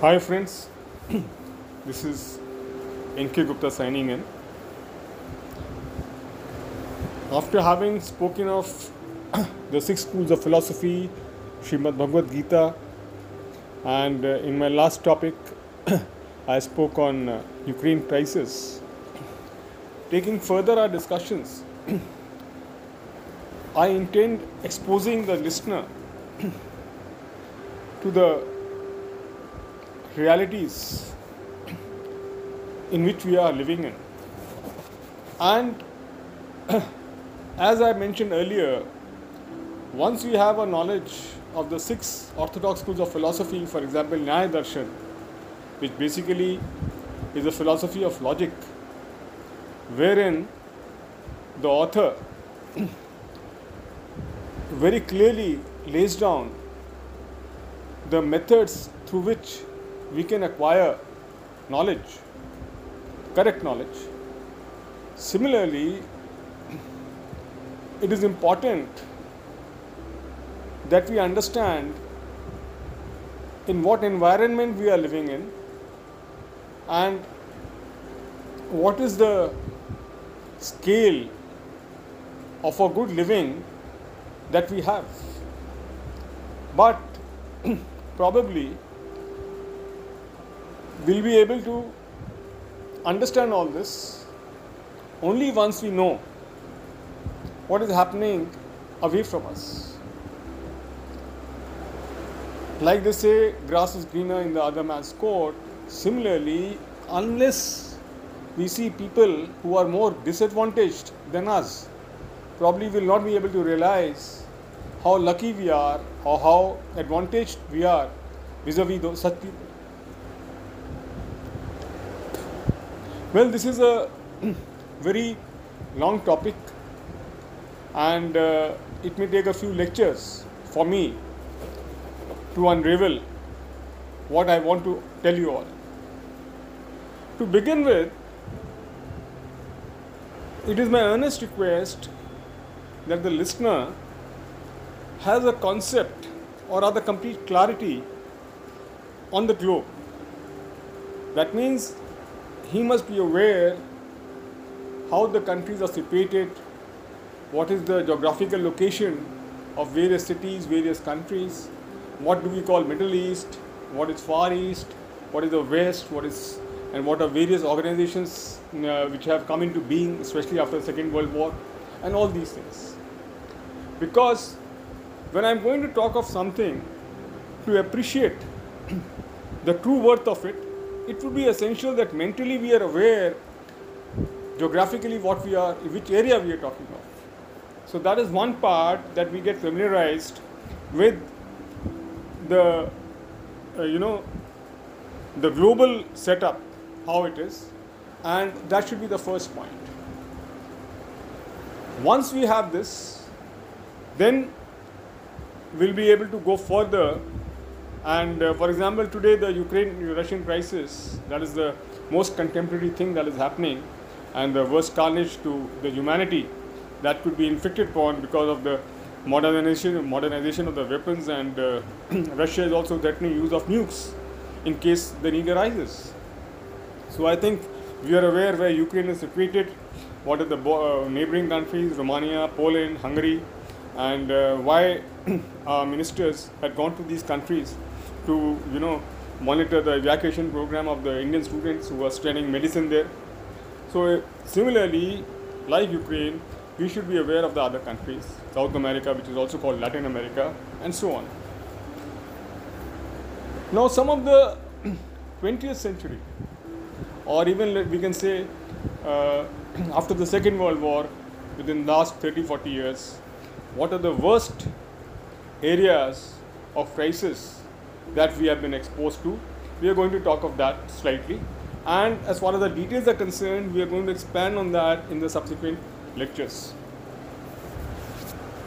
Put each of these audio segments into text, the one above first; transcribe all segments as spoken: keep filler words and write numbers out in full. Hi friends, this is N K Gupta signing in. After having spoken of the six schools of philosophy, Srimad Bhagavad Gita, and uh, in my last topic, I spoke on uh, Ukraine crisis. Taking further our discussions, I intend exposing the listener to the realities in which we are living in. And as I mentioned earlier, once we have a knowledge of the six orthodox schools of philosophy, for example, Nyaya Darshan, which basically is a philosophy of logic, wherein the author very clearly lays down the methods through which we can acquire knowledge, correct knowledge. Similarly, it is important that we understand in what environment we are living in and what is the scale of a good living that we have. But probably we'll be able to understand all this only once we know what is happening away from us. Like they say, grass is greener in the other man's coat. Similarly, unless we see people who are more disadvantaged than us, probably we'll not be able to realize how lucky we are or how advantaged we are vis-a-vis those such people. Well, this is a very long topic and uh, it may take a few lectures for me to unravel what I want to tell you all. To begin with, it is my earnest request that the listener has a concept or rather complete clarity on the globe. That means he must be aware how the countries are situated, what is the geographical location of various cities, various countries, what do we call Middle East, what is Far East, what is the West, what is and what are various organizations uh, which have come into being, especially after the Second World War, and all these things. Because when I'm going to talk of something, to appreciate the true worth of it, it would be essential that mentally we are aware geographically what we are, which area we are talking of. So that is one part, that we get familiarized with the, uh, you know, the global setup, how it is, and that should be the first point. Once we have this, then we'll be able to go further. And uh, for example, today the Ukraine-Russian crisis, that is the most contemporary thing that is happening, and the worst carnage to the humanity that could be inflicted upon because of the modernization, modernization of the weapons, and uh, Russia is also threatening use of nukes in case the need arises. So I think we are aware where Ukraine is situated, what are the bo- uh, neighboring countries, Romania, Poland, Hungary, and uh, why our ministers had gone to these countries to, you know, monitor the evacuation program of the Indian students who were studying medicine there. So similarly, like Ukraine, we should be aware of the other countries, South America, which is also called Latin America, and so on. Now, some of the twentieth century, or even we can say uh, after the Second World War, within the last thirty to forty years, what are the worst areas of crisis that we have been exposed to? We are going to talk of that slightly. And as far as the details are concerned, we are going to expand on that in the subsequent lectures.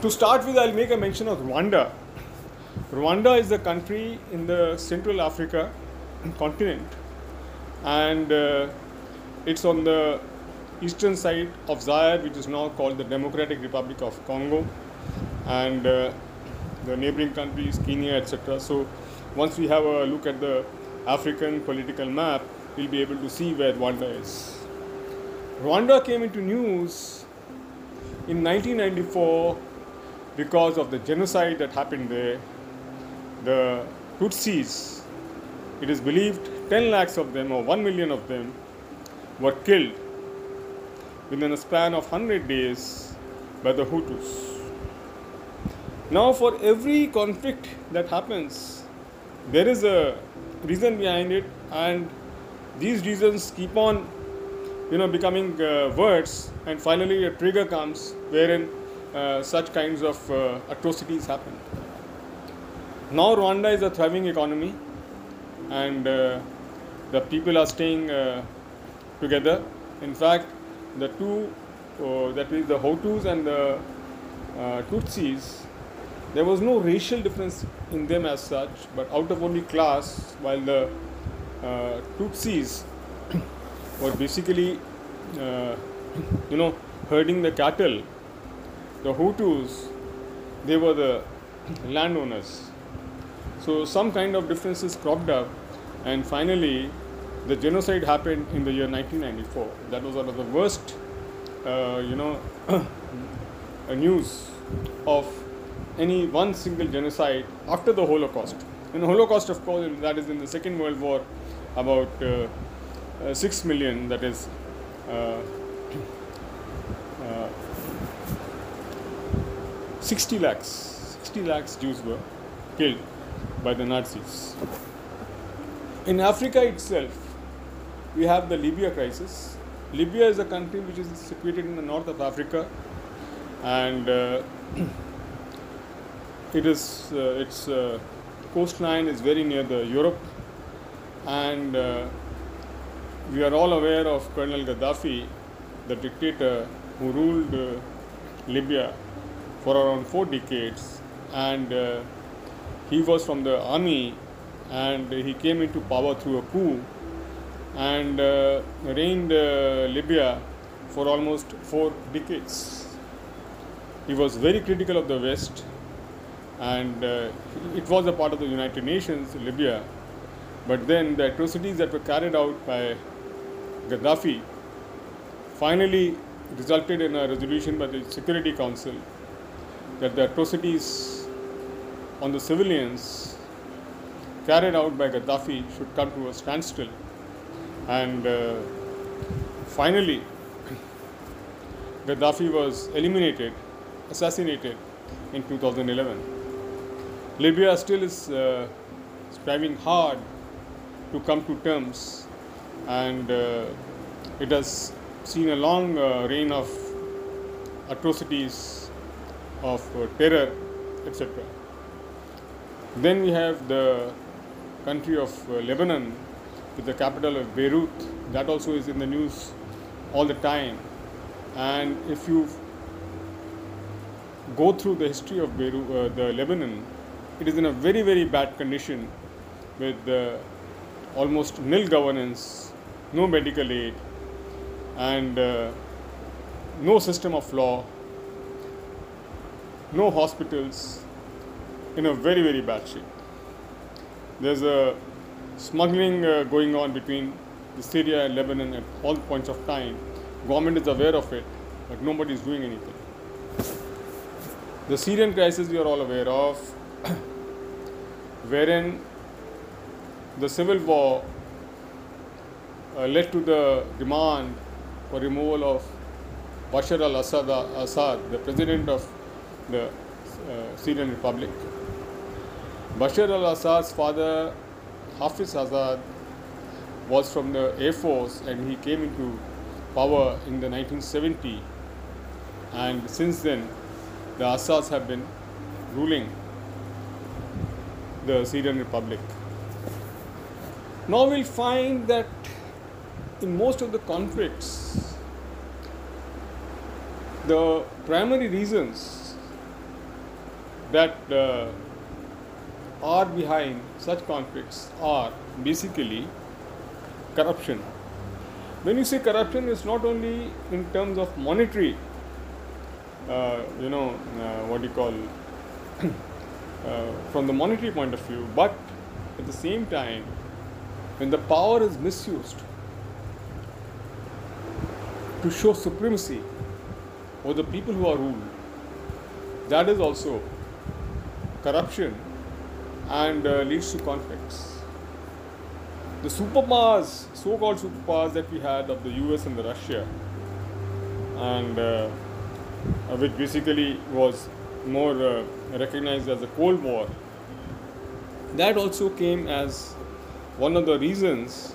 To start with, I'll make a mention of Rwanda. Rwanda is a country in the Central Africa continent, and uh, it's on the eastern side of Zaire, which is now called the Democratic Republic of Congo, and uh, the neighboring countries, Kenya, et cetera. So once we have a look at the African political map, we'll be able to see where Rwanda is. Rwanda came into news in nineteen ninety-four because of the genocide that happened there. The Tutsis, it is believed ten lakhs of them or one million of them were killed within a span of one hundred days by the Hutus. Now, for every conflict that happens, there is a reason behind it, and these reasons keep on, you know, becoming uh, words, and finally a trigger comes wherein uh, such kinds of uh, atrocities happen. Now Rwanda is a thriving economy, and uh, the people are staying uh, together. In fact, the two, uh, that is the Hutus and the uh, Tutsis, there was no racial difference in them as such, but out of only class, while the uh, Tutsis were basically, uh, you know, herding the cattle, the Hutus, they were the landowners. So some kind of differences cropped up, and finally the genocide happened in the year nineteen ninety-four. That was one of the worst, uh, you know, news of any one single genocide after the Holocaust. In the Holocaust, of course, that is in the Second World War, about uh, uh, six million, that is, uh, uh, sixty lakhs, sixty lakhs Jews were killed by the Nazis. In Africa itself, we have the Libya crisis. Libya is a country which is situated in the north of Africa, and uh, It is, uh, its uh, coastline is very near the Europe, and uh, we are all aware of Colonel Gaddafi, the dictator who ruled uh, Libya for around four decades, and uh, he was from the army, and he came into power through a coup, and uh, reigned uh, Libya for almost four decades. He was very critical of the West, and uh, it was a part of the United Nations, Libya. But then the atrocities that were carried out by Gaddafi finally resulted in a resolution by the Security Council that the atrocities on the civilians carried out by Gaddafi should come to a standstill. And uh, finally, Gaddafi was eliminated, assassinated in two thousand eleven. Libya still is uh, striving hard to come to terms, and uh, it has seen a long uh, reign of atrocities, of uh, terror, et cetera. Then we have the country of uh, Lebanon, with the capital of Beirut. That also is in the news all the time. And if you go through the history of Beirut, uh, the Lebanon, it is in a very, very bad condition, with uh, almost nil governance, no medical aid, and uh, no system of law, no hospitals, in a very, very bad shape. There's a smuggling uh, going on between the Syria and Lebanon at all points of time. Government is aware of it, but nobody is doing anything. The Syrian crisis we are all aware of, wherein the civil war uh, led to the demand for removal of Bashar al-Assad, the president of the uh, Syrian Republic. Bashar al-Assad's father, Hafez al-Assad, was from the Air Force, and he came into power in the nineteen seventies, and since then the Assads have been ruling the Syrian Republic. Now we'll find that in most of the conflicts, the primary reasons that uh, are behind such conflicts are basically corruption. When you say corruption, it's not only in terms of monetary, uh, you know, uh, what do you call Uh, from the monetary point of view, but at the same time when the power is misused to show supremacy over the people who are ruled, that is also corruption and uh, leads to conflicts. The superpowers, so-called superpowers that we had of the U S and the Russia, and uh, which basically was more uh, recognized as the Cold War, that also came as one of the reasons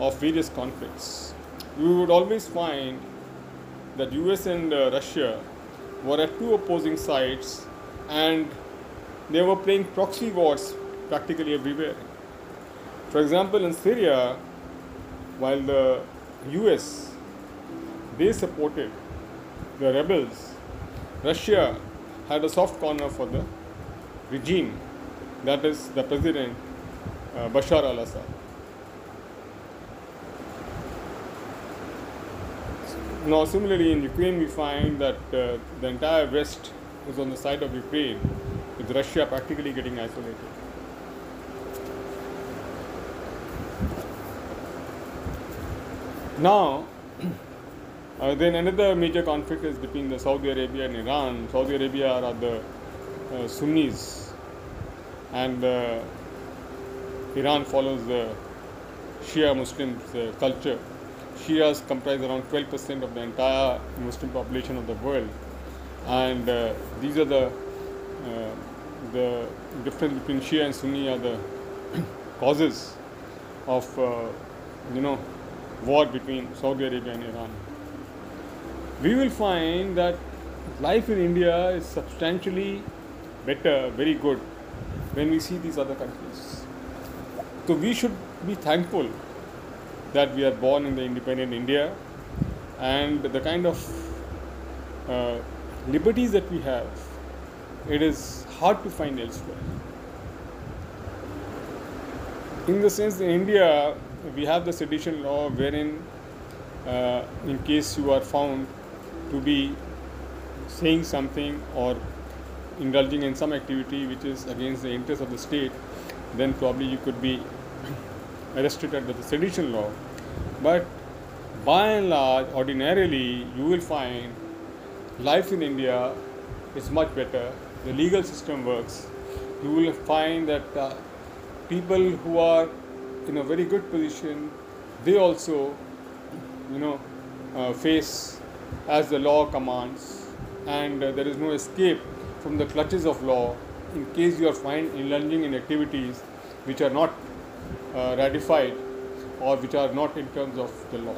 of various conflicts. You would always find that U S and uh, Russia were at two opposing sides, and they were playing proxy wars practically everywhere. For example, in Syria, while the U S, they supported the rebels, Russia had a soft corner for the regime, that is the president uh, Bashar al-Assad. Now similarly in Ukraine, we find that uh, the entire West was on the side of Ukraine, with Russia practically getting isolated. Now, uh, then another major conflict is between the Saudi Arabia and Iran. Saudi Arabia are the uh, Sunnis, and uh, Iran follows the Shia Muslim uh, culture. Shias comprise around twelve percent of the entire Muslim population of the world, and uh, these are the uh, the difference between Shia and Sunni are the causes of uh, you know war between Saudi Arabia and Iran. We will find that life in India is substantially better, very good, when we see these other countries. So we should be thankful that we are born in the independent India, and the kind of uh, liberties that we have, it is hard to find elsewhere. In the sense, in India, we have the sedition law, wherein uh, in case you are found to be saying something or indulging in some activity which is against the interest of the state, then probably you could be arrested under the sedition law. But by and large, ordinarily, you will find life in India is much better. The legal system works. You will find that uh, people who are in a very good position, they also, you know, uh, face as the law commands, and uh, there is no escape from the clutches of law in case you are found indulging in activities which are not uh, ratified or which are not in terms of the law.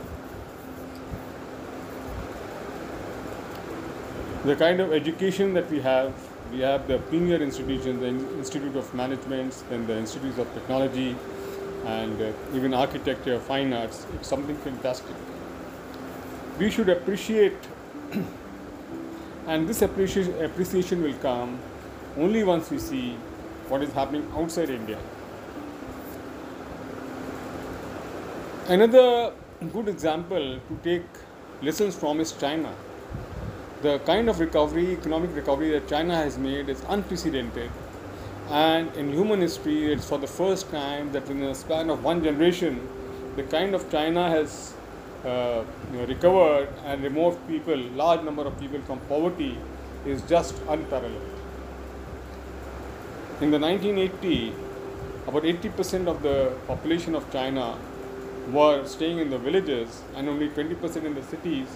The kind of education that we have, we have the premier institutions, the Institute of Management, then the Institutes of Technology, and uh, even architecture, fine arts, it's something fantastic. We should appreciate, and this appreci- appreciation will come only once we see what is happening outside India. Another good example to take lessons from is China. The kind of recovery, economic recovery that China has made is unprecedented, and in human history, it's for the first time that in the span of one generation, the kind of China has uh, you know, recovered and removed people, large number of people from poverty, is just unparalleled. In the nineteen eighties, about eighty percent of the population of China were staying in the villages and only twenty percent in the cities,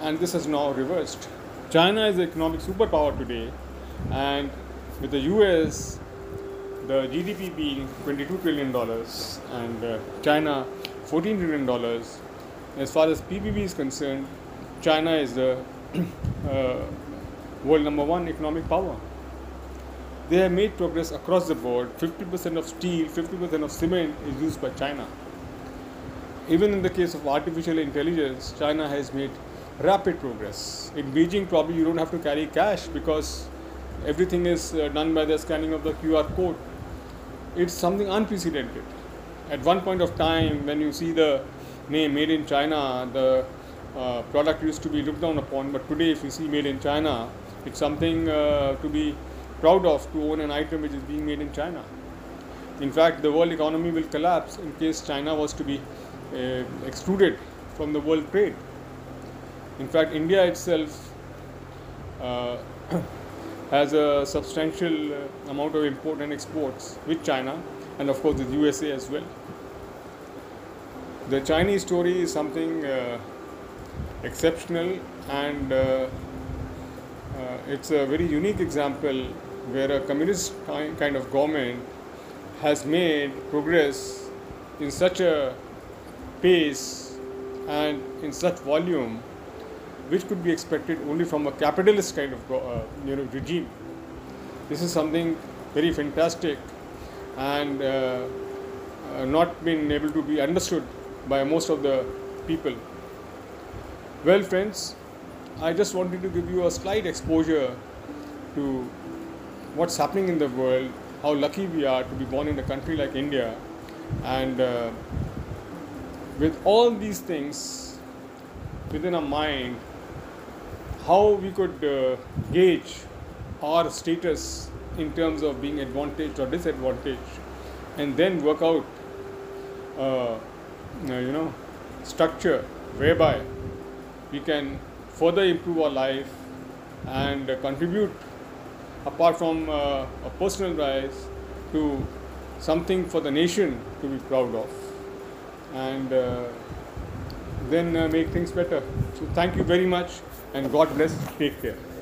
and this has now reversed. China is an economic superpower today, and with the U S, the G D P being twenty-two trillion dollars and uh, China fourteen trillion dollars, as far as P P P is concerned, China is the uh, world number one economic power. They have made progress across the board. fifty percent of steel, fifty percent of cement is used by China. Even in the case of artificial intelligence, China has made rapid progress. In Beijing, probably you don't have to carry cash because everything is uh, done by the scanning of the Q R code. It's something unprecedented. At one point of time, when you see the name Made in China, the uh, product used to be looked down upon, but today if you see Made in China, it's something uh, to be proud of, to own an item which is being made in China. In fact, the world economy will collapse in case China was to be uh, extruded from the world trade. In fact, India itself uh, has a substantial uh, amount of import and exports with China, and of course with U S A as well. The Chinese story is something uh, exceptional, and uh, uh, it's a very unique example where a communist kind of government has made progress in such a pace and in such volume which could be expected only from a capitalist kind of uh, you know, regime. This is something very fantastic and uh, uh, not been able to be understood by most of the people. Well, friends, I just wanted to give you a slight exposure to what's happening in the world, how lucky we are to be born in a country like India, and uh, with all these things within our mind, how we could uh, gauge our status in terms of being advantaged or disadvantaged, and then work out uh, you know structure whereby we can further improve our life and uh, contribute, apart from uh, a personal rise, to something for the nation to be proud of, and uh, then uh, make things better. So thank you very much, and God bless. Take care.